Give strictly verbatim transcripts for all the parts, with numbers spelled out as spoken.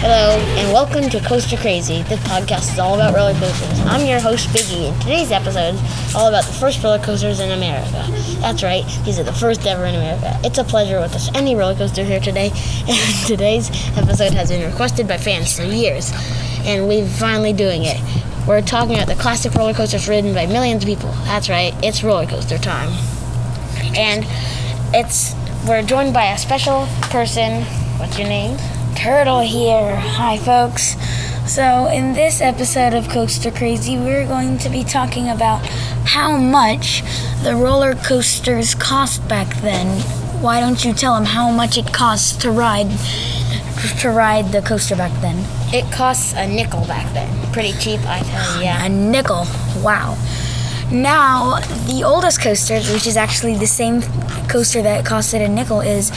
Hello, and welcome to Coaster Crazy. This podcast is all about roller coasters. I'm your host, Biggie, and today's episode is all about the first roller coasters in America. That's right, these are the first ever in America. It's a pleasure with us any roller coaster here today, and today's episode has been requested by fans for years, and we're finally doing it. We're talking about the classic roller coasters ridden by millions of people. That's right, it's roller coaster time. And it's we're joined by a special person. What's your name? Turtle here. Hi, folks. So, in this episode of Coaster Crazy, we're going to be talking about how much the roller coasters cost back then. Why don't you tell them how much it costs to ride to ride the coaster back then? It costs a nickel back then. Pretty cheap, I tell you. Yeah. A nickel. Wow. Now, the oldest coaster, which is actually the same coaster that costed a nickel, is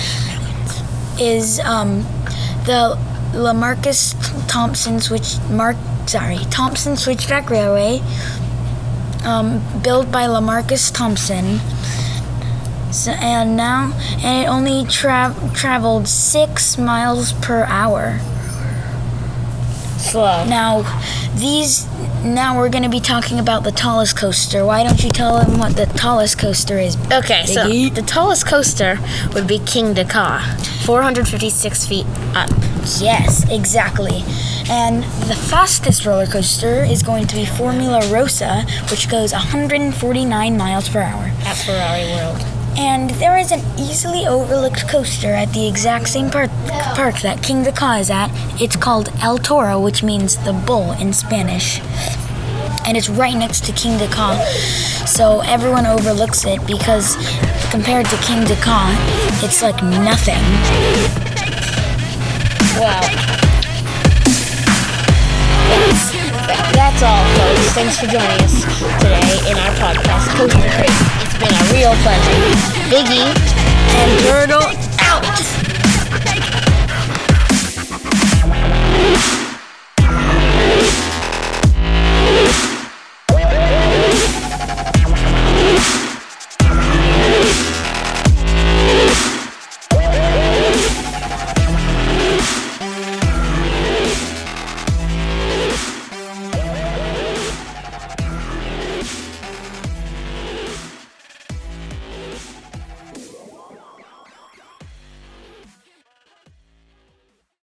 is um, the LaMarcus Thompson Switch Mark sorry Thompson Switchback Railway, um, built by LaMarcus Thompson. So, and now and it only tra- traveled six miles per hour. Slow. Now, these. Now we're going to be talking about the tallest coaster. Why don't you tell them what the tallest coaster is? Okay, Biggie. So the tallest coaster would be Kingda Ka, four hundred fifty-six feet up. Yes, exactly. And the fastest roller coaster is going to be Formula Rossa, which goes one hundred forty-nine miles per hour. At Ferrari World. And there is an easily overlooked coaster at the exact same park, park that Kingda Ka is at. It's called El Toro, which means the bull in Spanish. And it's right next to Kingda Ka, so everyone overlooks it because compared to Kingda Ka, it's like nothing. Wow. Yes. That's all, folks. Thanks for joining us today in our podcast, Coaster Crazy. It's been a real pleasure. Biggie and Turtle out!